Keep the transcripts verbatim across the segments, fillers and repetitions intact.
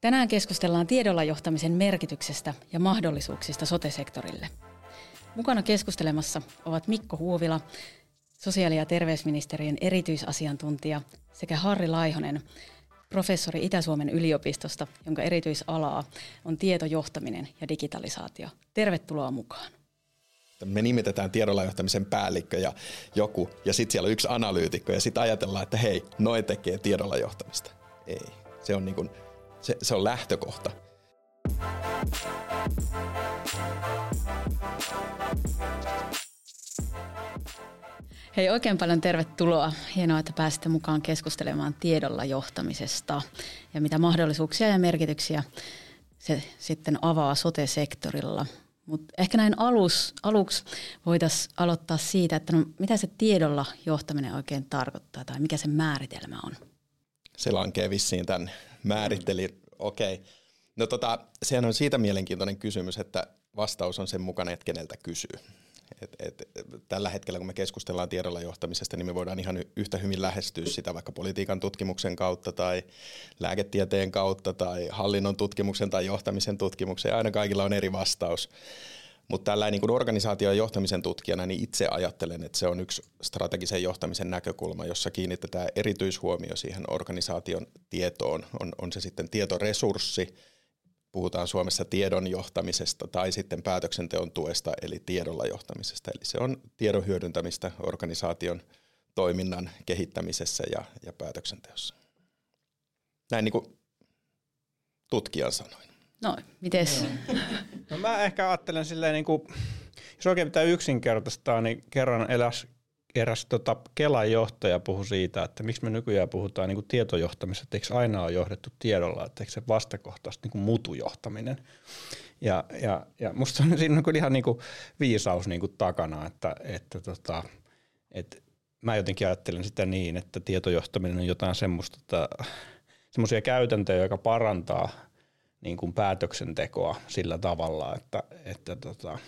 Tänään keskustellaan tiedolla johtamisen merkityksestä ja mahdollisuuksista sote-sektorille. Mukana keskustelemassa ovat Mikko Huovila, sosiaali- ja terveysministeriön erityisasiantuntija, sekä Harri Laihonen, professori Itä-Suomen yliopistosta, jonka erityisalaa on tietojohtaminen ja digitalisaatio. Tervetuloa mukaan. Me nimitetään tiedolla johtamisen päällikkö ja joku, ja sitten siellä on yksi analyytikko, ja sitten ajatellaan, että hei, noi tekee tiedolla johtamista. Ei, se on, niin kuin, se, se on lähtökohta. Hei, oikein paljon tervetuloa. Hienoa, että pääsitte mukaan keskustelemaan tiedolla johtamisesta ja mitä mahdollisuuksia ja merkityksiä se sitten avaa sote-sektorilla. Mutta ehkä näin alus, aluksi voitaisiin aloittaa siitä, että no, mitä se tiedolla johtaminen oikein tarkoittaa tai mikä se määritelmä on? Se lankee vissiin tämän määritteli. Okei. Okay. No tota, sehän on siitä mielenkiintoinen kysymys, että vastaus on sen mukana, että keneltä kysyy. Et, et, tällä hetkellä, kun me keskustellaan tiedolla johtamisesta, niin me voidaan ihan yhtä hyvin lähestyä sitä vaikka politiikan tutkimuksen kautta tai lääketieteen kautta tai hallinnon tutkimuksen tai johtamisen tutkimuksen. Aina kaikilla on eri vastaus. Mutta tällä niin kuin organisaation ja johtamisen tutkijana niin itse ajattelen, että se on yksi strategisen johtamisen näkökulma, jossa kiinnitetään erityishuomio siihen organisaation tietoon. On, on se sitten tietoresurssi. Puhutaan Suomessa tiedon johtamisesta tai sitten päätöksenteon tuesta eli tiedolla johtamisesta. Eli se on tiedon hyödyntämistä organisaation toiminnan kehittämisessä ja, ja päätöksenteossa. Näin niin kuin tutkijan sanoin. No, mites? No, mä ehkä ajattelen silleen, niin kuin, jos oikein pitää yksinkertaistaa, niin kerran eläs, eräs tota, Kelan johtaja puhui siitä, että miksi me nykyään puhutaan niin kuin tietojohtamisesta, että eikö aina ole johdettu tiedolla, että eikö se vastakohtaisesti niin kuin mutujohtaminen. Ja, ja, ja musta on siinä on ihan niin kuin viisaus niin kuin takana, että, että, tota, että mä jotenkin ajattelen sitä niin, että tietojohtaminen on jotain semmoista, että, semmoisia käytäntöjä, joka parantaa niin kuin päätöksentekoa sillä tavalla, että, että tota,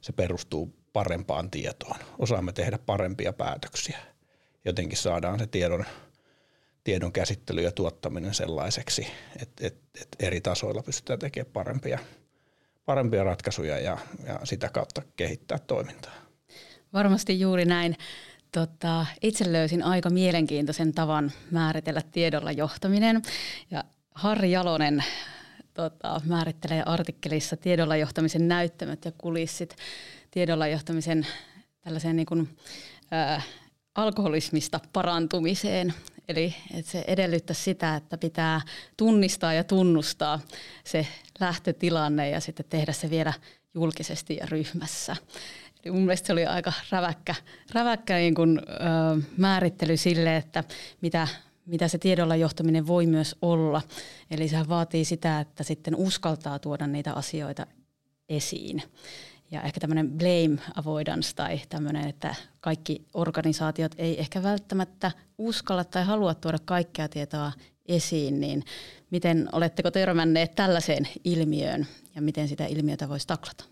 se perustuu parempaan tietoon. Osaamme tehdä parempia päätöksiä. Jotenkin saadaan se tiedon, tiedon käsittely ja tuottaminen sellaiseksi, että et, et eri tasoilla pystytään tekemään parempia, parempia ratkaisuja ja, ja sitä kautta kehittää toimintaa. Varmasti juuri näin. Tota, itse löysin aika mielenkiintoisen tavan määritellä tiedolla johtaminen. Ja Harri Jalonen Tota, määrittelee artikkelissa tiedolla johtamisen näyttämät ja kulissit tiedolla johtamisen tällaiseen niin kuin, ää, alkoholismista parantumiseen. Eli että se edellyttää sitä, että pitää tunnistaa ja tunnustaa se lähtötilanne ja sitten tehdä se vielä julkisesti ja ryhmässä. Eli mun mielestä se oli aika räväkkä, räväkkä niin kuin, ää, määrittely sille, että mitä mitä se tiedolla johtaminen voi myös olla. Eli se vaatii sitä, että sitten uskaltaa tuoda niitä asioita esiin. Ja ehkä tämmöinen blame avoidance tai tämmöinen, että kaikki organisaatiot ei ehkä välttämättä uskalla tai halua tuoda kaikkea tietoa esiin, niin miten oletteko törmänneet tällaiseen ilmiöön ja miten sitä ilmiötä voisi taklata?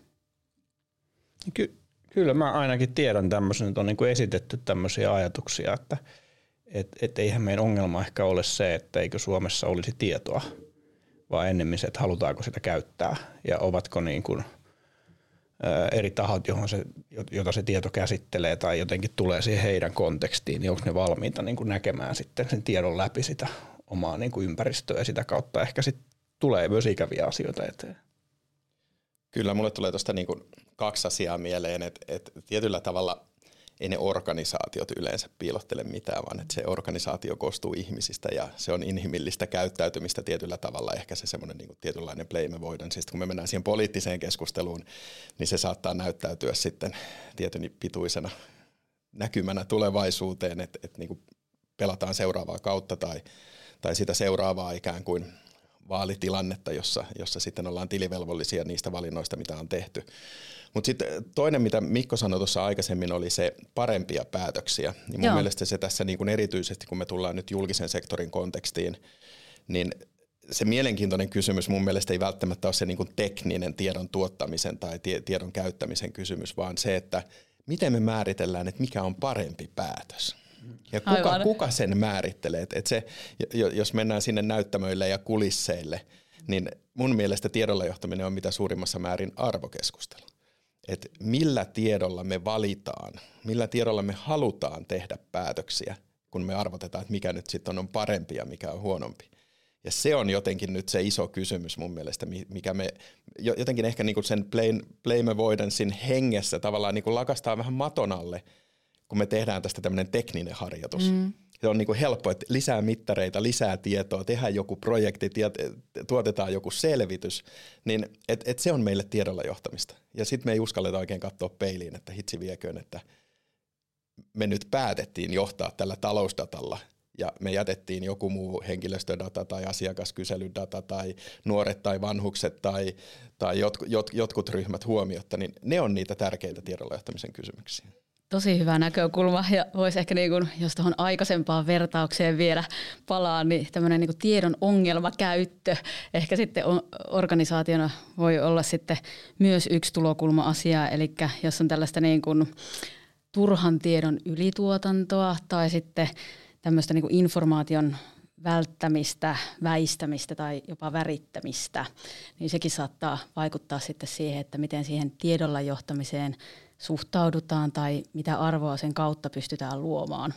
Ky- kyllä mä ainakin tiedän tämmöisen, että on niin kuin esitetty tämmöisiä ajatuksia, että Että et eihän meidän ongelma ehkä ole se, että eikö Suomessa olisi tietoa, vaan ennemmin se, että halutaanko sitä käyttää ja ovatko niin kuin eri tahot, johon se, jota se tieto käsittelee tai jotenkin tulee siihen heidän kontekstiin, niin onko ne valmiita niin kuin näkemään sitten sen tiedon läpi sitä omaa niin kuin ympäristöä ja sitä kautta ehkä sitten tulee myös ikäviä asioita eteen. Kyllä mulle tulee tuosta niin kuin kaksi asiaa mieleen, että, että tietyllä tavalla ei ne organisaatiot yleensä piilottele mitään, vaan että se organisaatio koostuu ihmisistä ja se on inhimillistä käyttäytymistä tietyllä tavalla. Ehkä se semmoinen niin kuin tietynlainen blame voidaan. Siis kun me mennään siihen poliittiseen keskusteluun, niin se saattaa näyttäytyä sitten tietyn pituisena näkymänä tulevaisuuteen, että, että niin kuin pelataan seuraavaa kautta tai, tai sitä seuraavaa ikään kuin vaalitilannetta, jossa, jossa sitten ollaan tilivelvollisia niistä valinnoista, mitä on tehty. Mutta sitten toinen, mitä Mikko sanoi tuossa aikaisemmin, oli se parempia päätöksiä. Niin mun Joo. mielestä se tässä niin kun erityisesti, kun me tullaan nyt julkisen sektorin kontekstiin, niin se mielenkiintoinen kysymys mun mielestä ei välttämättä ole se niin kun tekninen tiedon tuottamisen tai tie, tiedon käyttämisen kysymys, vaan se, että miten me määritellään, että mikä on parempi päätös. Ja kuka, kuka sen määrittelee? Et se, jos mennään sinne näyttämöille ja kulisseille, niin mun mielestä tiedolla johtaminen on mitä suurimmassa määrin arvokeskustelu. Että millä tiedolla me valitaan, millä tiedolla me halutaan tehdä päätöksiä, kun me arvotetaan, että mikä nyt sitten on, on parempi ja mikä on huonompi. Ja se on jotenkin nyt se iso kysymys mun mielestä, mikä me jotenkin ehkä niinku sen blame avoidancein hengessä tavallaan niinku lakastaa vähän maton alle, kun me tehdään tästä tämmöinen tekninen harjoitus. Mm. Se on niinku helppo, että lisää mittareita, lisää tietoa, tehdään joku projekti, tuotetaan joku selvitys, niin et, et se on meille tiedolla johtamista. Ja sitten me ei uskalleta oikein katsoa peiliin, että hitsi vieköön, että me nyt päätettiin johtaa tällä talousdatalla ja me jätettiin joku muu henkilöstödata tai asiakaskyselydata tai nuoret tai vanhukset tai, tai jot, jot, jotkut ryhmät huomiotta, niin ne on niitä tärkeitä tiedolla johtamisen kysymyksiä. Tosi hyvä näkökulma ja voisi ehkä, niin kuin, jos tuohon aikaisempaan vertaukseen vielä palaa, niin tämmöinen niin tiedon ongelmakäyttö ehkä sitten organisaationa voi olla sitten myös yksi tulokulma-asia, eli jos on tällaista niin kuin turhan tiedon ylituotantoa tai sitten tämmöistä niin kuin informaation välttämistä, väistämistä tai jopa värittämistä, niin sekin saattaa vaikuttaa sitten siihen, että miten siihen tiedolla johtamiseen suhtaudutaan tai mitä arvoa sen kautta pystytään luomaan.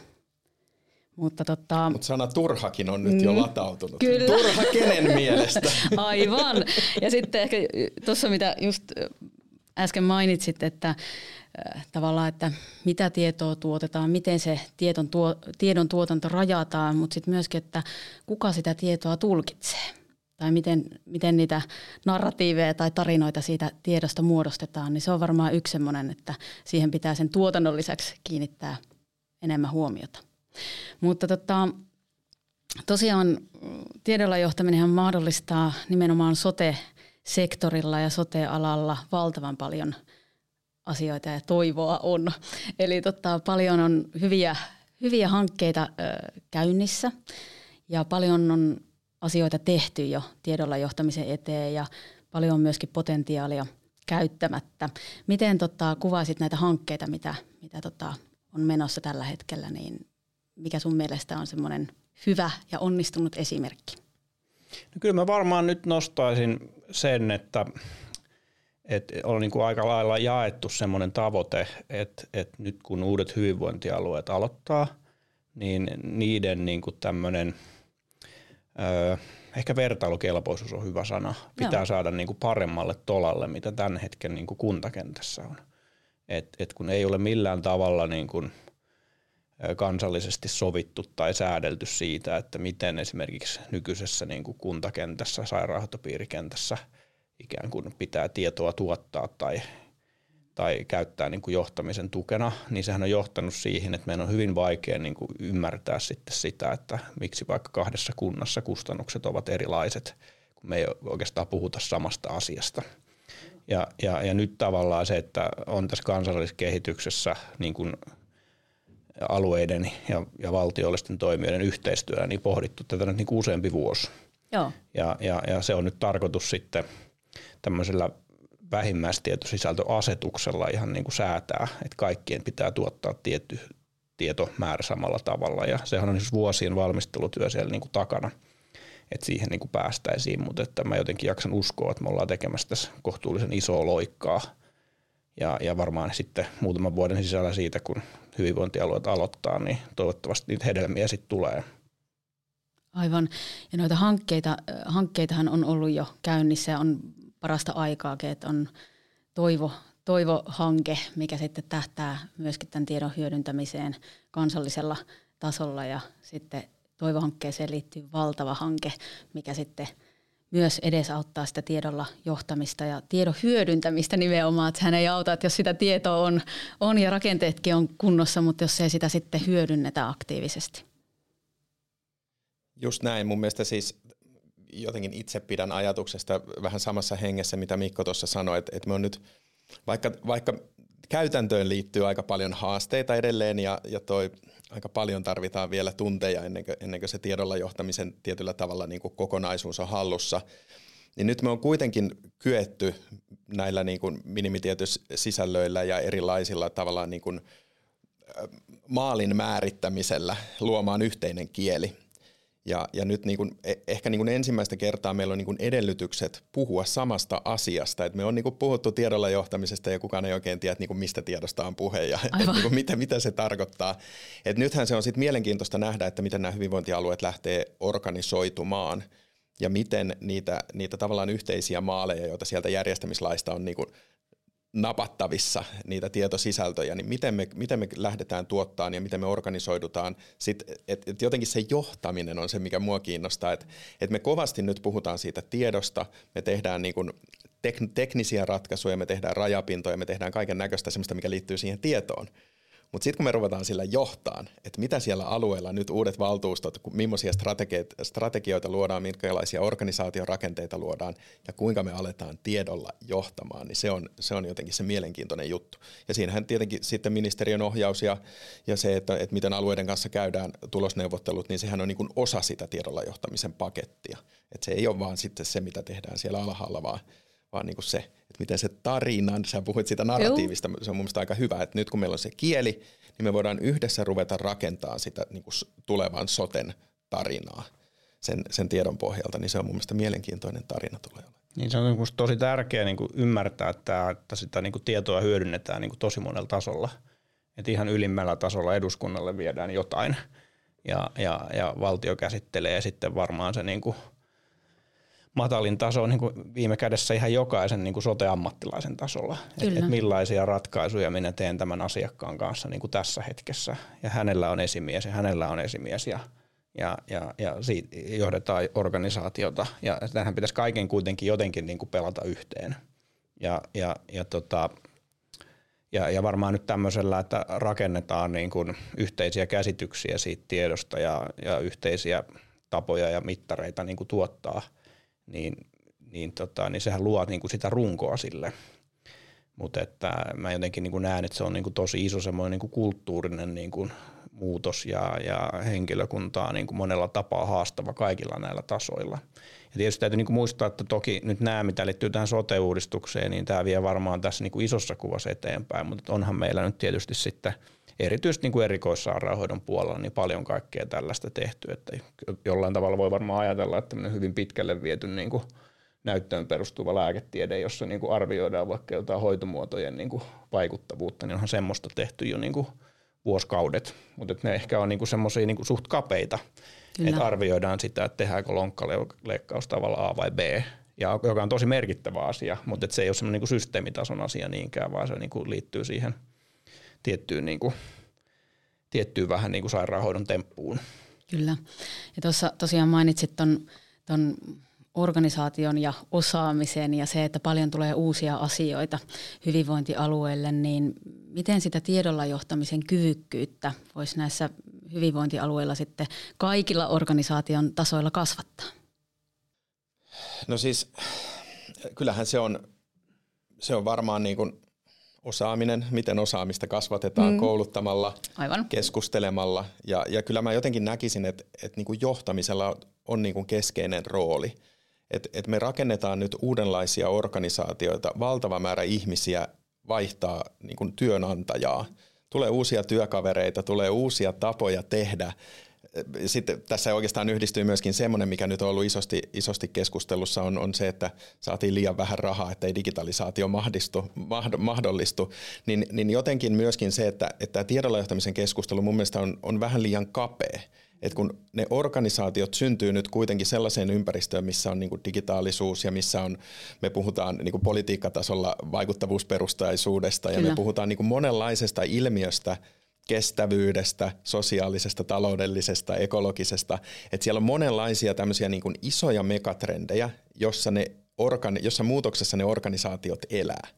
Mutta tota, Mut sana turhakin on nyt jo mm, latautunut. Kyllä. Turha kenen mielestä? Aivan. Ja sitten ehkä tuossa mitä just äsken mainitsit, että tavallaan, että mitä tietoa tuotetaan, miten se tiedon, tuo, tiedon tuotanto rajataan, mutta sitten myöskin, että kuka sitä tietoa tulkitsee tai miten, miten niitä narratiiveja tai tarinoita siitä tiedosta muodostetaan, niin se on varmaan yksi semmoinen, että siihen pitää sen tuotannon lisäksi kiinnittää enemmän huomiota. Mutta tota, tosiaan tiedolla johtaminenhan mahdollistaa nimenomaan sote-sektorilla ja sote-alalla valtavan paljon asioita ja toivoa on. Eli tota, paljon on hyviä, hyviä hankkeita ö, käynnissä ja paljon on asioita tehty jo tiedolla johtamisen eteen ja paljon on myöskin potentiaalia käyttämättä. Miten tota, kuvaisit näitä hankkeita, mitä, mitä tota, on menossa tällä hetkellä, niin mikä sun mielestä on semmoinen hyvä ja onnistunut esimerkki? No kyllä mä varmaan nyt nostaisin sen, että Et on niin kuin aika lailla jaettu semmoinen tavoite, että et nyt kun uudet hyvinvointialueet aloittaa, niin niiden niin kuin tämmöinen, ö, ehkä vertailukelpoisuus on hyvä sana, pitää Joo. saada niin kuin paremmalle tolalle, mitä tämän hetken niin kuin kuntakentässä on. Et, et kun ei ole millään tavalla niin kuin kansallisesti sovittu tai säädelty siitä, että miten esimerkiksi nykyisessä niin kuin kuntakentässä, sairaanhoitopiirikentässä, ikään kuin pitää tietoa tuottaa tai, tai käyttää niin kuin johtamisen tukena, niin sehän on johtanut siihen, että meidän on hyvin vaikea niin kuin ymmärtää sitten sitä, että miksi vaikka kahdessa kunnassa kustannukset ovat erilaiset, kun me ei oikeastaan puhuta samasta asiasta. Ja, ja, ja nyt tavallaan se, että on tässä kansallisessa kehityksessä niin kuin alueiden ja, ja valtiollisten toimijoiden yhteistyöllä niin pohdittu tätä nyt niin kuin useampi vuosi. Joo. Ja, ja, ja se on nyt tarkoitus sitten tämmöisellä vähimmäistietosisältöasetuksella ihan niin kuin säätää, että kaikkien pitää tuottaa tietty tietomäärä samalla tavalla. Ja sehän on siis vuosien valmistelutyö siellä niin kuin takana, että siihen niin kuin päästäisiin. Mutta että mä jotenkin jaksan uskoa, että me ollaan tekemässä tässä kohtuullisen isoa loikkaa. Ja, ja varmaan sitten muutaman vuoden sisällä siitä, kun hyvinvointialueet aloittaa, niin toivottavasti niitä hedelmiä sitten tulee. Aivan. Ja noita hankkeita, hankkeitahan on ollut jo käynnissä ja on parasta aikaa, että on toivo, Toivo-hanke, mikä sitten tähtää myöskin tämän tiedon hyödyntämiseen kansallisella tasolla. Ja sitten Toivo-hankkeeseen liittyy valtava hanke, mikä sitten myös edesauttaa sitä tiedolla johtamista ja tiedon hyödyntämistä nimenomaan. Että sehän ei auta, että jos sitä tietoa on, on ja rakenteetkin on kunnossa, mutta jos ei sitä sitten hyödynnetä aktiivisesti. Just näin. Mun mielestä siis jotenkin itse pidän ajatuksesta vähän samassa hengessä, mitä Mikko tuossa sanoi, että, että me on nyt, vaikka, vaikka käytäntöön liittyy aika paljon haasteita edelleen ja, ja toi aika paljon tarvitaan vielä tunteja ennen kuin, ennen kuin se tiedolla johtamisen tietyllä tavalla niin kuin kokonaisuus on hallussa, niin nyt me on kuitenkin kyetty näillä niin kuin minimitietyssisällöillä ja erilaisilla tavallaan niin kuin maalin määrittämisellä luomaan yhteinen kieli. Ja, ja nyt niin kuin, ehkä niin kuin ensimmäistä kertaa meillä on niin kuin edellytykset puhua samasta asiasta. Et me on niin kuin puhuttu tiedolla johtamisesta ja kukaan ei oikein tiedä, niin kuin mistä tiedosta on puhe ja niin kuin mitä, mitä se tarkoittaa. Et nythän se on sit mielenkiintoista nähdä, että miten nämä hyvinvointialueet lähtee organisoitumaan ja miten niitä, niitä tavallaan yhteisiä maaleja, joita sieltä järjestämislaista on niin kuin napattavissa, niitä tietosisältöjä, niin miten me, miten me lähdetään tuottamaan ja miten me organisoidutaan. Sitten, et, et jotenkin se johtaminen on se, mikä mua kiinnostaa. Et, et me kovasti nyt puhutaan siitä tiedosta, me tehdään niin kun tek- teknisiä ratkaisuja, me tehdään rajapintoja, me tehdään kaiken näköistä sellaista, mikä liittyy siihen tietoon. Mutta sitten kun me ruvetaan sillä johtaan, että mitä siellä alueella nyt uudet valtuustot, millaisia strategioita luodaan, minkälaisia organisaatiorakenteita luodaan ja kuinka me aletaan tiedolla johtamaan, niin se on, se on jotenkin se mielenkiintoinen juttu. Ja siinähän tietenkin sitten ministeriön ohjaus ja, ja se, että, että miten alueiden kanssa käydään tulosneuvottelut, niin sehän on niin kuin osa sitä tiedolla johtamisen pakettia. Että se ei ole vaan sitten se, mitä tehdään siellä alhaalla, vaan vaan niin kuin se, että miten se tarina, sä puhuit siitä narratiivista, se on mun mielestä aika hyvä, että nyt kun meillä on se kieli, niin me voidaan yhdessä ruveta rakentamaan sitä niin kuin tulevan soten tarinaa sen, sen tiedon pohjalta, niin se on mun mielestä mielenkiintoinen tarina tulee olemaan. Niin se on tosi tärkeää niin kuin ymmärtää, että sitä niin kuin tietoa hyödynnetään niin kuin tosi monella tasolla, että ihan ylimmällä tasolla eduskunnalle viedään jotain ja, ja, ja valtio käsittelee sitten varmaan se niin kuin matalin taso on niin viime kädessä ihan jokaisen niin sote-ammattilaisen tasolla, että et millaisia ratkaisuja minä teen tämän asiakkaan kanssa niin tässä hetkessä. Ja hänellä on esimies ja hänellä on esimies ja, ja, ja, ja siitä johdetaan organisaatiota. Ja tämähän pitäisi kaiken kuitenkin jotenkin niin pelata yhteen. Ja, ja, ja, tota, ja, ja varmaan nyt tämmöisellä, että rakennetaan niin yhteisiä käsityksiä siitä tiedosta ja, ja yhteisiä tapoja ja mittareita niin tuottaa. Niin, niin, tota, niin sehän luo niin kuin sitä runkoa sille, mutta mä jotenkin niin kuin näen, että se on niin kuin tosi iso semmoinen niin kuin kulttuurinen niin kuin muutos ja, ja henkilökuntaa niin kuin monella tapaa haastava kaikilla näillä tasoilla. Ja tietysti täytyy niin kuin muistaa, että toki nyt nämä, mitä liittyy tähän sote-uudistukseen, niin tämä vie varmaan tässä niin kuin isossa kuvassa eteenpäin, mutta onhan meillä nyt tietysti sitten erityisesti niin kuin erikoissairaanhoidon puolella niin paljon kaikkea tällaista tehty, että jollain tavalla voi varmaan ajatella, että hyvin pitkälle viety niin kuin näyttöön perustuva lääketiede, jossa niin kuin arvioidaan vaikka jotain hoitomuotojen niin kuin vaikuttavuutta, niin onhan semmoista tehty jo niin kuin vuosikaudet, mutta ne ehkä on niin kuin semmoisia niin kuin suht kapeita, Kyllä. että arvioidaan sitä, että tehdäänkö lonkkaleikkaus tavalla A vai B, ja joka on tosi merkittävä asia, mutta se ei ole semmoinen niin kuin systeemitason asia niinkään, vaan se niin kuin liittyy siihen tiettyyn, niin kuin, tiettyyn vähän niin kuin sairaanhoidon temppuun. Kyllä. Ja tuossa tosiaan mainitsit ton, ton organisaation ja osaamisen ja se, että paljon tulee uusia asioita hyvinvointialueelle, niin miten sitä tiedolla johtamisen kyvykkyyttä voisi näissä hyvinvointialueilla sitten kaikilla organisaation tasoilla kasvattaa? No siis kyllähän se on, se on varmaan niin kuin osaaminen, miten osaamista kasvatetaan mm. kouluttamalla, Aivan. keskustelemalla. Ja, ja kyllä mä jotenkin näkisin, että, että niin kuin johtamisella on niin kuin keskeinen rooli. Että, että me rakennetaan nyt uudenlaisia organisaatioita, valtava määrä ihmisiä vaihtaa niin kuin työnantajaa. Tulee uusia työkavereita, tulee uusia tapoja tehdä. Sitten tässä oikeastaan yhdistyy myöskin semmoinen, mikä nyt on ollut isosti, isosti keskustelussa, on, on se, että saatiin liian vähän rahaa, ettei digitalisaatio mahdistu, mahd, mahdollistu. Niin, niin jotenkin myöskin se, että, että tiedolla johtamisen keskustelu mun mielestä on, on vähän liian kapea. Et kun ne organisaatiot syntyy nyt kuitenkin sellaiseen ympäristöön, missä on niinku digitaalisuus ja missä on, me puhutaan niinku politiikkatasolla vaikuttavuusperustaisuudesta ja Kyllä. me puhutaan niinku monenlaisesta ilmiöstä, kestävyydestä, sosiaalisesta, taloudellisesta, ekologisesta. Että siellä on monenlaisia tämmöisiä niin kuin isoja megatrendejä, jossa, ne organ, jossa muutoksessa ne organisaatiot elää.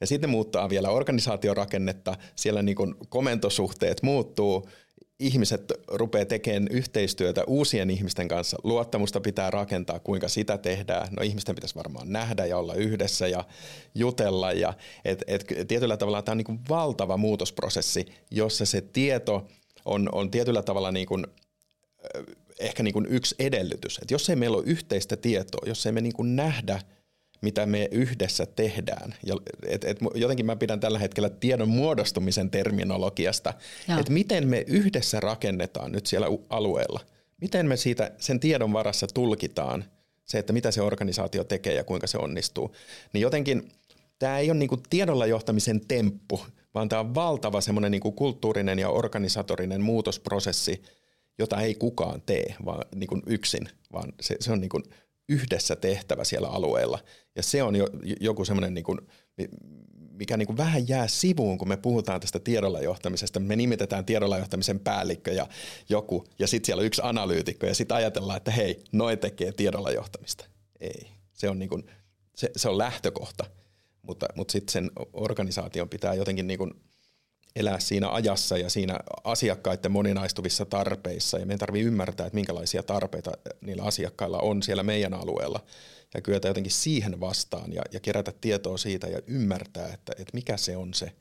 Ja sitten muuttaa vielä organisaatiorakennetta, siellä niin kuin komentosuhteet muuttuu, ihmiset rupeaa tekemään yhteistyötä uusien ihmisten kanssa, luottamusta pitää rakentaa, kuinka sitä tehdään. No ihmisten pitäisi varmaan nähdä ja olla yhdessä ja jutella. Ja et, et, tietyllä tavalla tämä on niin kuin valtava muutosprosessi, jossa se tieto on, on tietyllä tavalla niin kuin, ehkä niin kuin yksi edellytys. Et jos ei meillä ole yhteistä tietoa, jos ei me niin kuin nähdä, mitä me yhdessä tehdään. Ja et, et, jotenkin mä pidän tällä hetkellä tiedon muodostumisen terminologiasta, että miten me yhdessä rakennetaan nyt siellä alueella. Miten me siitä sen tiedon varassa tulkitaan se, että mitä se organisaatio tekee ja kuinka se onnistuu, niin jotenkin tämä ei ole niin kuin tiedolla johtamisen temppu, vaan tämä on valtava semmoinen niin kuin kulttuurinen ja organisatorinen muutosprosessi, jota ei kukaan tee vaan niin kuin yksin, vaan se, se on niin kuin yhdessä tehtävä siellä alueella. Ja se on jo, joku semmoinen, niin kuin, mikä niin kuin vähän jää sivuun, kun me puhutaan tästä tiedolla johtamisesta. Me nimitetään tiedolla johtamisen päällikkö ja joku, ja sitten siellä on yksi analyytikko, ja sitten ajatellaan, että hei, noi tekee tiedolla johtamista. Ei, se on, niin kuin, se, se on lähtökohta, mutta, mutta sitten sen organisaation pitää jotenkin niin kuin elää siinä ajassa ja siinä asiakkaiden moninaistuvissa tarpeissa, ja meidän tarvitsee ymmärtää, että minkälaisia tarpeita niillä asiakkailla on siellä meidän alueella, ja kyetä jotenkin siihen vastaan ja, ja kerätä tietoa siitä ja ymmärtää, että, että mikä se on se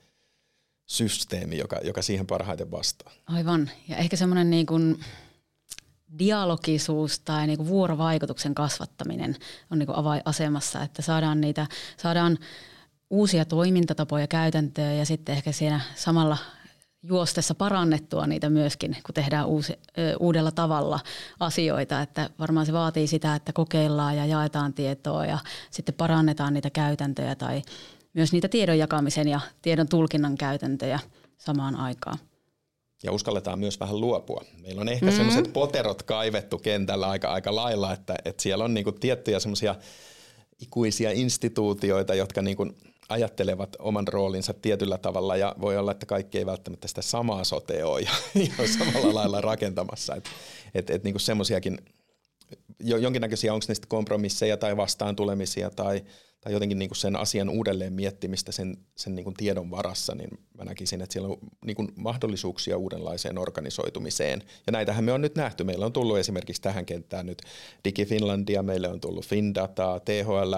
systeemi, joka, joka siihen parhaiten vastaa. Aivan, ja ehkä semmoinen niin kuin dialogisuus tai niin kuin vuorovaikutuksen kasvattaminen on niin kuin avainasemassa, että saadaan niitä, saadaan uusia toimintatapoja, käytäntöjä ja sitten ehkä siinä samalla juostessa parannettua niitä myöskin, kun tehdään uusi, uudella tavalla asioita. Että varmaan se vaatii sitä, että kokeillaan ja jaetaan tietoa ja sitten parannetaan niitä käytäntöjä tai myös niitä tiedon jakamisen ja tiedon tulkinnan käytäntöjä samaan aikaan. Ja uskalletaan myös vähän luopua. Meillä on ehkä mm-hmm. sellaiset poterot kaivettu kentällä aika, aika lailla, että, että siellä on niinku tiettyjä semmoisia ikuisia instituutioita, jotka niinku ajattelevat oman roolinsa tietyllä tavalla, ja voi olla, että kaikki ei välttämättä sitä samaa sotea ole ja, ja samalla lailla rakentamassa. Et, et, et niinku semmoisiakin, jonkinnäköisiä, onko niistä kompromisseja tai vastaan tulemisia tai, tai jotenkin niinku sen asian uudelleen miettimistä sen, sen niinku tiedon varassa, niin mä näkisin, että siellä on niinku mahdollisuuksia uudenlaiseen organisoitumiseen. Ja näitähän me on nyt nähty. Meillä on tullut esimerkiksi tähän kenttään nyt DigiFinlandia, meille on tullut FINDATA, T H L,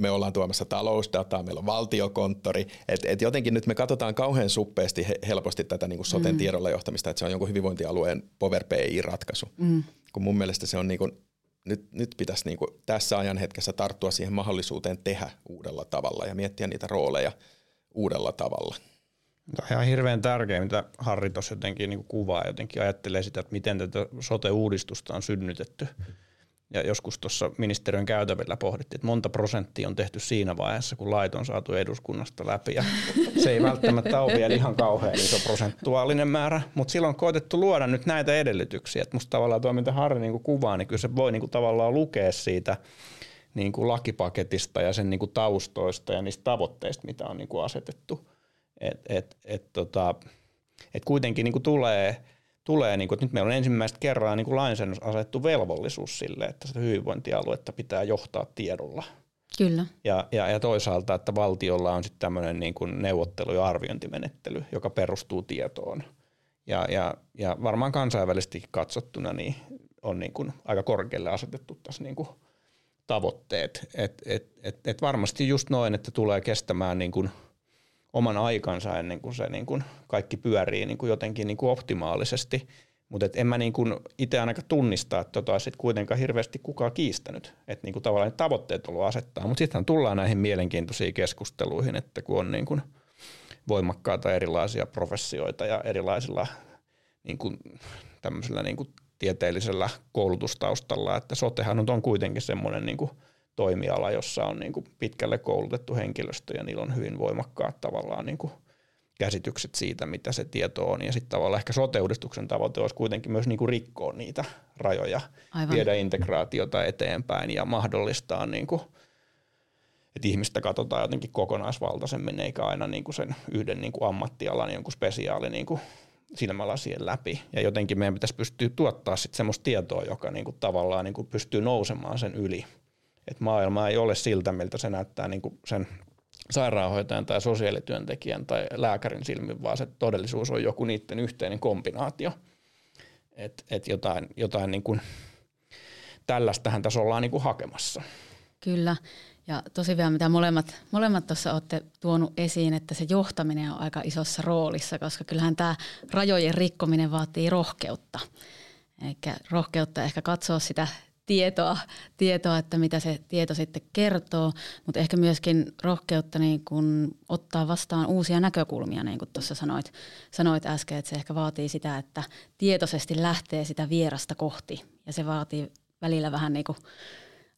me ollaan tuomassa talousdataa, meillä on valtiokonttori. Et, et jotenkin nyt me katsotaan kauhean suppeasti helposti tätä niinku soten mm. tiedolla johtamista, että se on jonkun hyvinvointialueen Power P I-ratkaisu. Mm. Kun mun mielestä se on niin kuin, nyt, nyt pitäisi niin kuin tässä ajan hetkessä tarttua siihen mahdollisuuteen tehdä uudella tavalla ja miettiä niitä rooleja uudella tavalla. Tämä on ihan hirveän tärkeä, mitä Harri tuossa jotenkin niin kuin kuvaa, jotenkin ajattelee sitä, että miten tätä sote-uudistusta on synnytetty. Ja joskus tuossa ministeriön käytävillä pohdittiin, että monta prosenttia on tehty siinä vaiheessa, kun lait on saatu eduskunnasta läpi. Ja se ei välttämättä ole vielä ihan kauhean iso prosentuaalinen määrä, mutta silloin on koetettu luoda nyt näitä edellytyksiä. Et musta tavallaan tuo, mitä Harri niinku kuvaa, niin kyllä se voi niinku tavallaan lukea siitä niinku lakipaketista ja sen niinku taustoista ja niistä tavoitteista, mitä on niinku asetettu. Et, et, et tota, et kuitenkin niinku tulee... Tulee, niin kuin, että nyt meillä on ensimmäistä kerran niin kuin lainsäädännössä asettu velvollisuus sille, että sitä hyvinvointialuetta pitää johtaa tiedolla. Kyllä. Ja, ja, ja toisaalta, että valtiolla on sitten tämmöinen niin kuin neuvottelu- ja arviointimenettely, joka perustuu tietoon. Ja, ja, ja varmaan kansainvälisesti katsottuna niin on niin kuin aika korkealle asetettu tässä niin kuin tavoitteet. Et, et, et, et varmasti just noin, että tulee kestämään niin kuin oman aikansa ennen kuin se niin kuin kaikki pyörii niin kuin jotenkin niin kuin optimaalisesti, mutta en mä niin kuin itse ainakaan tunnistaa, että tota sit kuitenkaan hirveästi kukaan kiistänyt, että niin kuin tavallaan tavoitteet on ollut asettaa, mutta sitten tullaan näihin mielenkiintoisiin keskusteluihin, että kun on niin kuin voimakkaita erilaisia professioita ja erilaisilla niin kuin tämmöisellä niin kuin tieteellisellä koulutustaustalla, että sotehan on kuitenkin semmoinen niin kuin toimiala, jossa on niin kuin pitkälle koulutettu henkilöstö ja niillä on hyvin voimakkaat tavallaan niin kuin käsitykset siitä, mitä se tieto on. Ja sitten tavallaan ehkä sote-uudistuksen tavoite olisi kuitenkin myös niin kuin rikkoa niitä rajoja, aivan, viedä integraatiota eteenpäin ja mahdollistaa, niin kuin, että ihmistä katsotaan jotenkin kokonaisvaltaisemmin eikä aina niin kuin sen yhden niin kuin ammattialan jonkun spesiaali niin kuin silmälasien läpi. Ja jotenkin meidän pitäisi pystyä tuottaa sitten semmoista tietoa, joka niin kuin tavallaan niin kuin pystyy nousemaan sen yli. Että maailma ei ole siltä, miltä se näyttää niin kuin sen sairaanhoitajan tai sosiaalityöntekijän tai lääkärin silmin, vaan se todellisuus on joku niiden yhteinen kombinaatio. Että et jotain, jotain niin kuin tällaistähän tässä ollaan niin kuin hakemassa. Kyllä. Ja tosi vielä mitä molemmat, molemmat tuossa olette tuonut esiin, että se johtaminen on aika isossa roolissa, koska kyllähän tämä rajojen rikkominen vaatii rohkeutta. Eli rohkeutta ehkä katsoa sitä tietoa, tietoa, että mitä se tieto sitten kertoo, mutta ehkä myöskin rohkeutta niin kun ottaa vastaan uusia näkökulmia, niin kuin tuossa sanoit, sanoit äsken, että se ehkä vaatii sitä, että tietoisesti lähtee sitä vierasta kohti ja se vaatii välillä vähän niin kuin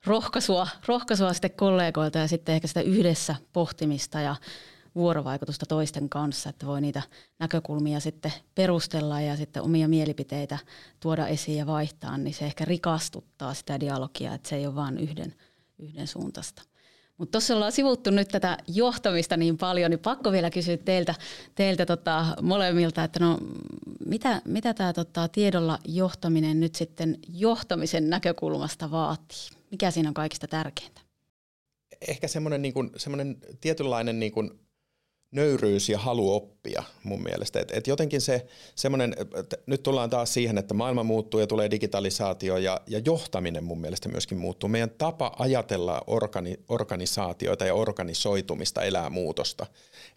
rohkaisua, rohkaisua sitten kollegoilta ja sitten ehkä sitä yhdessä pohtimista ja vuorovaikutusta toisten kanssa, että voi niitä näkökulmia sitten perustella ja sitten omia mielipiteitä tuoda esiin ja vaihtaa, niin se ehkä rikastuttaa sitä dialogia, että se ei ole vain yhden, yhden suuntaista. Mutta tuossa ollaan sivuttu nyt tätä johtamista niin paljon, niin pakko vielä kysyä teiltä, teiltä tota molemmilta, että no mitä, mitä tämä tota tiedolla johtaminen nyt sitten johtamisen näkökulmasta vaatii? Mikä siinä on kaikista tärkeintä? Ehkä semmoinen niin kuin, semmoinen tietynlainen niin kuin nöyryys ja halu oppia mun mielestä. Et, et jotenkin se semmoinen, nyt tullaan taas siihen, että maailma muuttuu ja tulee digitalisaatio ja, ja johtaminen mun mielestä myöskin muuttuu. Meidän tapa ajatella organi, organisaatioita ja organisoitumista elää muutosta.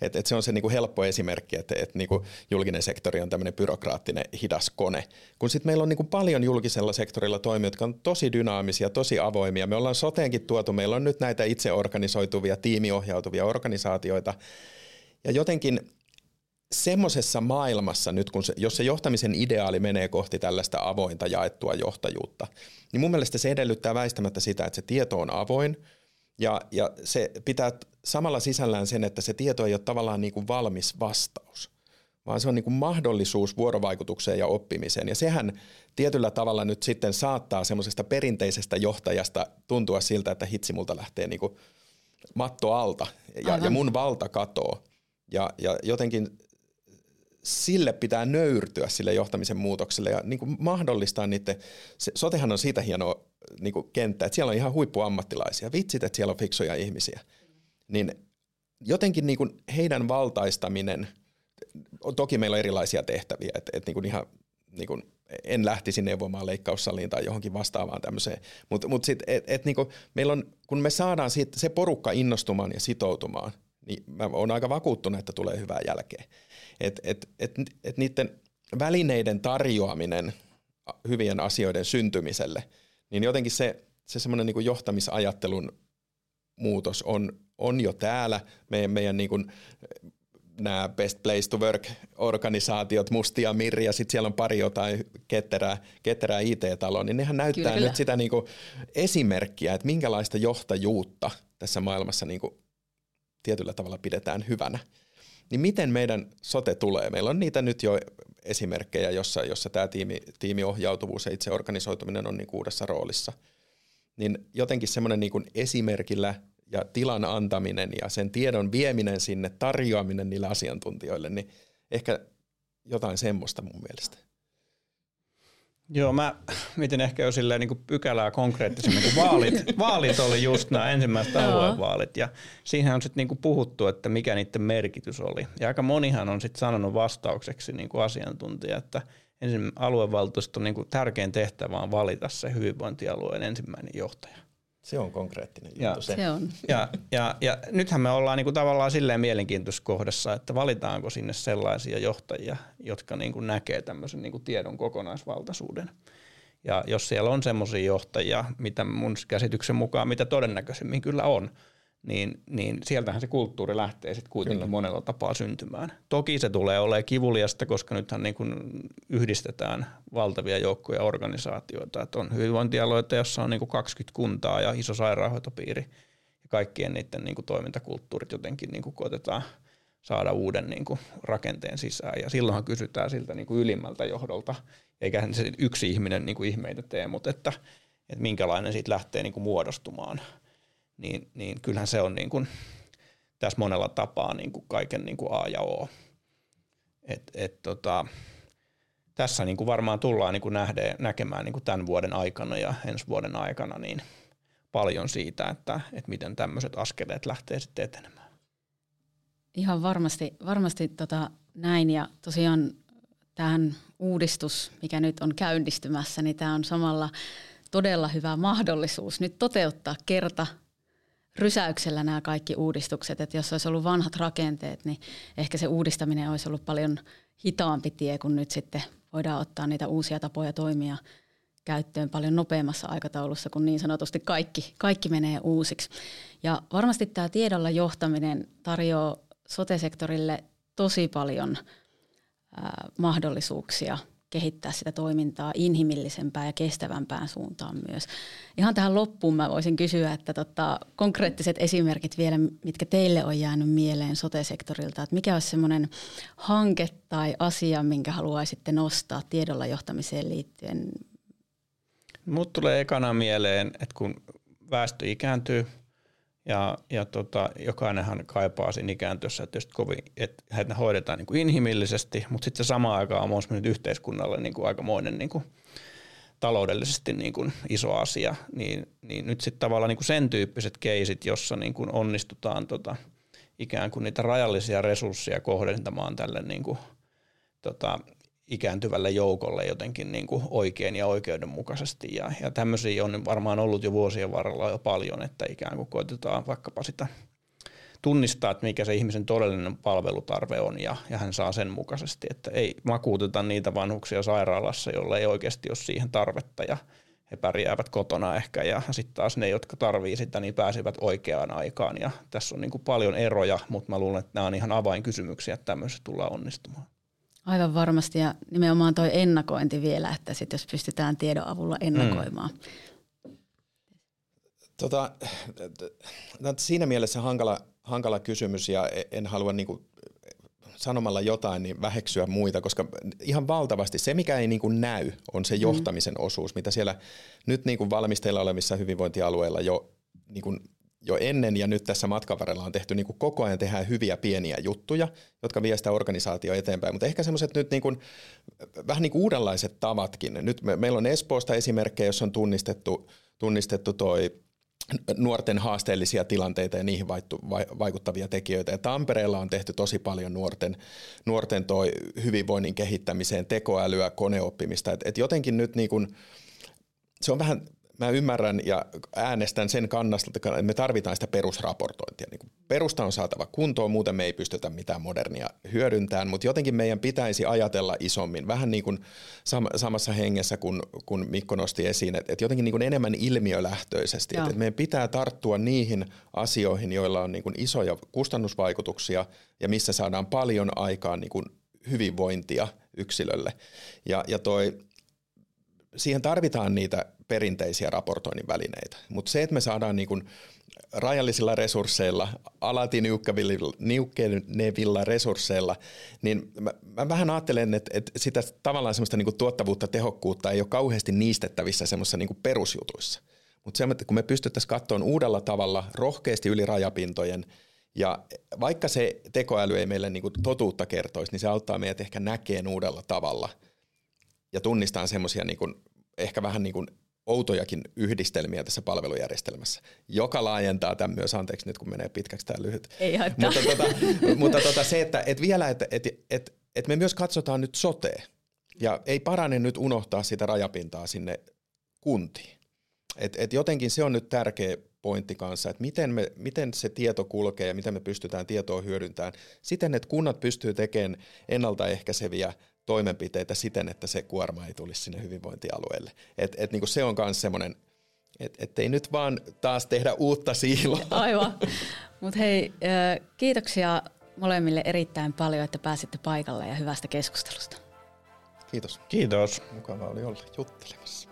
Et, et se on se niinku helppo esimerkki, että et niinku julkinen sektori on tämmöinen byrokraattinen hidas kone. Kun sitten meillä on niinku paljon julkisella sektorilla toimia, jotka on tosi dynaamisia, tosi avoimia. Me ollaan soteenkin tuotu, meillä on nyt näitä itse organisoituvia, tiimiohjautuvia organisaatioita. Ja jotenkin semmoisessa maailmassa nyt, kun se, jos se johtamisen ideaali menee kohti tällaista avointa jaettua johtajuutta, niin mun mielestä se edellyttää väistämättä sitä, että se tieto on avoin ja, ja se pitää samalla sisällään sen, että se tieto ei ole tavallaan niin kuin valmis vastaus, vaan se on niin kuin mahdollisuus vuorovaikutukseen ja oppimiseen. Ja sehän tietyllä tavalla nyt sitten saattaa semmoisesta perinteisestä johtajasta tuntua siltä, että hitsi multa lähtee niin kuin matto alta ja, ja mun valta katoaa. Ja, ja jotenkin sille pitää nöyrtyä sille johtamisen muutokselle ja niin kuin mahdollistaa niiden, se, sotehan on siitä hienoa niin kuin kenttä, että siellä on ihan huippuammattilaisia, vitsit, että siellä on fiksuja ihmisiä. Niin jotenkin niin kuin heidän valtaistaminen, toki meillä on erilaisia tehtäviä, että, että niin kuin ihan niin kuin en lähtisi neuvomaan leikkaussaliin tai johonkin vastaavaan tämmöiseen, mutta mut sitten, että et, niinku, meillä on, kun me saadaan sit se porukka innostumaan ja sitoutumaan, niin mä oon aika vakuuttunut, että tulee hyvää jälkeä. Että et, et, et niiden välineiden tarjoaminen hyvien asioiden syntymiselle, niin jotenkin se, se semmoinen niin kuin johtamisajattelun muutos on, on jo täällä. Meidän, meidän niin kuin, nämä best place to work-organisaatiot, mustia mirja, sitten siellä on pari jotain ketterää, ketterää I T-taloa, niin nehän näyttää kyllä, kyllä. nyt sitä niin kuin esimerkkiä, että minkälaista johtajuutta tässä maailmassa niin kuin tietyllä tavalla pidetään hyvänä, niin miten meidän sote tulee? Meillä on niitä nyt jo esimerkkejä, jossa, jossa tämä tiimi, tiimiohjautuvuus ja itseorganisoituminen on niin uudessa roolissa. Niin jotenkin semmoinen niin kuin esimerkillä ja tilan antaminen ja sen tiedon vieminen sinne, tarjoaminen niille asiantuntijoille, niin ehkä jotain semmoista mun mielestä. Joo, mä miten ehkä jo silleen niin kuin pykälää konkreettisemmin, kun vaalit, vaalit oli just nämä ensimmäiset aluevaalit ja siihen on sitten niin kuin puhuttu, että mikä niiden merkitys oli. Ja aika monihan on sitten sanonut vastaukseksi niin kuin asiantuntija, että ensimmäinen aluevaltuuston niin kuin tärkein tehtävä on valita se hyvinvointialueen ensimmäinen johtaja. Se on konkreettinen juttu. Se. Se on. Ja, ja, ja nythän me ollaan niinku tavallaan silleen mielenkiintoisessa kohdassa, että valitaanko sinne sellaisia johtajia, jotka niinku näkee tämmöisen niinku tiedon kokonaisvaltaisuuden. Ja jos siellä on semmoisia johtajia, mitä mun käsityksen mukaan, mitä todennäköisemmin kyllä on, niin, niin sieltähän se kulttuuri lähtee sitten kuitenkin kyllä. monella tapaa syntymään. Toki se tulee olemaan kivuliasta, koska nythän niin kuin yhdistetään valtavia joukkoja organisaatioita. Että on hyvinvointialueita, jossa on niin kuin kaksikymmentä kuntaa ja iso sairaanhoitopiiri. Ja kaikkien niiden niin kuin toimintakulttuurit jotenkin niin kuin koetetaan saada uuden niin kuin rakenteen sisään. Ja silloinhan kysytään siltä niin kuin ylimmältä johdolta. Eikähän se yksi ihminen niin kuin ihmeitä tee, mutta että, että minkälainen siitä lähtee niin kuin muodostumaan. Niin, niin kyllähän se on niin kuin tässä monella tapaa niin kuin kaiken niin kuin A ja O. Et, et tota, tässä niin kuin varmaan tullaan niin kuin nähdä, näkemään niin kuin tämän vuoden aikana ja ensi vuoden aikana niin paljon siitä, että, että miten tämmöiset askeleet lähtee sitten etenemään. Ihan varmasti, varmasti tota näin ja tosiaan tähän uudistus, mikä nyt on käynnistymässä, niin tämä on samalla todella hyvä mahdollisuus nyt toteuttaa kerta rysäyksellä nämä kaikki uudistukset, että jos olisi ollut vanhat rakenteet, niin ehkä se uudistaminen olisi ollut paljon hitaampi tie, kun nyt sitten voidaan ottaa niitä uusia tapoja toimia käyttöön paljon nopeammassa aikataulussa, kun niin sanotusti kaikki, kaikki menee uusiksi. Ja varmasti tämä tiedolla johtaminen tarjoaa sote-sektorille tosi paljon ää, mahdollisuuksia kehittää sitä toimintaa inhimillisempään ja kestävämpään suuntaan myös. Ihan tähän loppuun mä voisin kysyä, että tota, konkreettiset esimerkit vielä, mitkä teille on jäänyt mieleen sote-sektorilta, että mikä olisi semmoinen hanke tai asia, minkä haluaisitte nostaa tiedolla johtamiseen liittyen? Mut tulee ekana mieleen, että kun väestö ikääntyy ja, ja tota, jokainenhan kaipaa siinä ikääntyessä, että kovin, että heitä hoidetaan niin kuin inhimillisesti, mutta sitten se sama aika on myös yhteiskunnalle niin kuin aikamoinen niin kuin taloudellisesti niin kuin iso asia, niin, niin nyt sitten tavallaan niin kuin sen tyyppiset keisit, jossa niin kuin onnistutaan tota, ikään kuin niitä rajallisia resursseja kohdentamaan tälle niin kuin, tota, ikääntyvälle joukolle jotenkin niin kuin oikein ja oikeudenmukaisesti. Ja, ja tämmöisiä on varmaan ollut jo vuosien varrella jo paljon, että ikään kuin koitetaan vaikkapa sitä tunnistaa, että mikä se ihmisen todellinen palvelutarve on, ja, ja hän saa sen mukaisesti, että ei makuuteta niitä vanhuksia sairaalassa, joilla ei oikeasti ole siihen tarvetta, ja he pärjäävät kotona ehkä, ja sitten taas ne, jotka tarvii sitä, niin pääsevät oikeaan aikaan, ja tässä on niin kuin paljon eroja, mutta mä luulen, että nämä on ihan avainkysymyksiä, että tämmöisessä tullaan onnistumaan. Aivan varmasti, ja nimenomaan toi ennakointi vielä, että sit jos pystytään tiedon avulla ennakoimaan. Mm. Tota, siinä mielessä hankala, hankala kysymys, ja en halua niinku sanomalla jotain niin väheksyä muita, koska ihan valtavasti se, mikä ei niinku näy, on se johtamisen mm. osuus, mitä siellä nyt niinku valmisteilla olevissa hyvinvointialueilla jo niinku jo ennen ja nyt tässä matkan varrella on tehty, niin kuin koko ajan tehdään hyviä pieniä juttuja, jotka vie sitä organisaatiota eteenpäin, mutta ehkä semmoiset nyt niin kuin, vähän niin kuin uudenlaiset tavatkin. Nyt me, meillä on Espoosta esimerkkejä, jossa on tunnistettu, tunnistettu toi nuorten haasteellisia tilanteita ja niihin vaikuttavia tekijöitä. Ja Tampereella on tehty tosi paljon nuorten, nuorten toi hyvinvoinnin kehittämiseen, tekoälyä, koneoppimista. Et, et jotenkin nyt niin kuin, se on vähän... Mä ymmärrän ja äänestän sen kannasta, että me tarvitaan sitä perusraportointia. Niin perusta on saatava kuntoon, muuten me ei pystytä mitään modernia hyödyntämään, mutta jotenkin meidän pitäisi ajatella isommin. Vähän niin kuin sam- samassa hengessä, kun, kun Mikko nosti esiin, että et jotenkin niin kuin enemmän ilmiölähtöisesti. Että et meidän pitää tarttua niihin asioihin, joilla on niin kuin isoja kustannusvaikutuksia ja missä saadaan paljon aikaan niin kuin hyvinvointia yksilölle. Ja, ja toi... Siihen tarvitaan niitä perinteisiä raportoinnin välineitä, mutta se, että me saadaan niin kuin rajallisilla resursseilla, alati niukkenevilla resursseilla, niin mä, mä vähän ajattelen, että, että sitä tavallaan semmoista niin kuin tuottavuutta, tehokkuutta ei ole kauheasti niistettävissä semmoisissa niin kuin perusjutuissa. Mutta se, että kun me pystyttäisiin katsomaan uudella tavalla rohkeasti yli rajapintojen, ja vaikka se tekoäly ei meille niin kuin totuutta kertoisi, niin se auttaa meidät ehkä näkemään uudella tavalla ja tunnistaa semmoisia niin kuin, ehkä vähän niin kuin outojakin yhdistelmiä tässä palvelujärjestelmässä, joka laajentaa tämän myös, anteeksi nyt kun menee pitkäksi tämä lyhyt. Ei haittaa. Mutta, tota, mutta tota se, että et vielä, että et, et, et me myös katsotaan nyt sotea, ja ei parane nyt unohtaa sitä rajapintaa sinne kuntiin. Et, et jotenkin se on nyt tärkeä pointti kanssa, että miten, me, miten se tieto kulkee ja miten me pystytään tietoa hyödyntämään siten, että kunnat pystyy tekemään ennaltaehkäiseviä toimenpiteitä siten, että se kuorma ei tulisi sinne hyvinvointialueelle. Et, et niin kuin se on myös semmoinen, että et ei nyt vaan taas tehdä uutta siiloa. Aivan. Mutta hei, kiitoksia molemmille erittäin paljon, että pääsitte paikalle ja hyvästä keskustelusta. Kiitos. Kiitos. Mukava oli olla juttelemassa.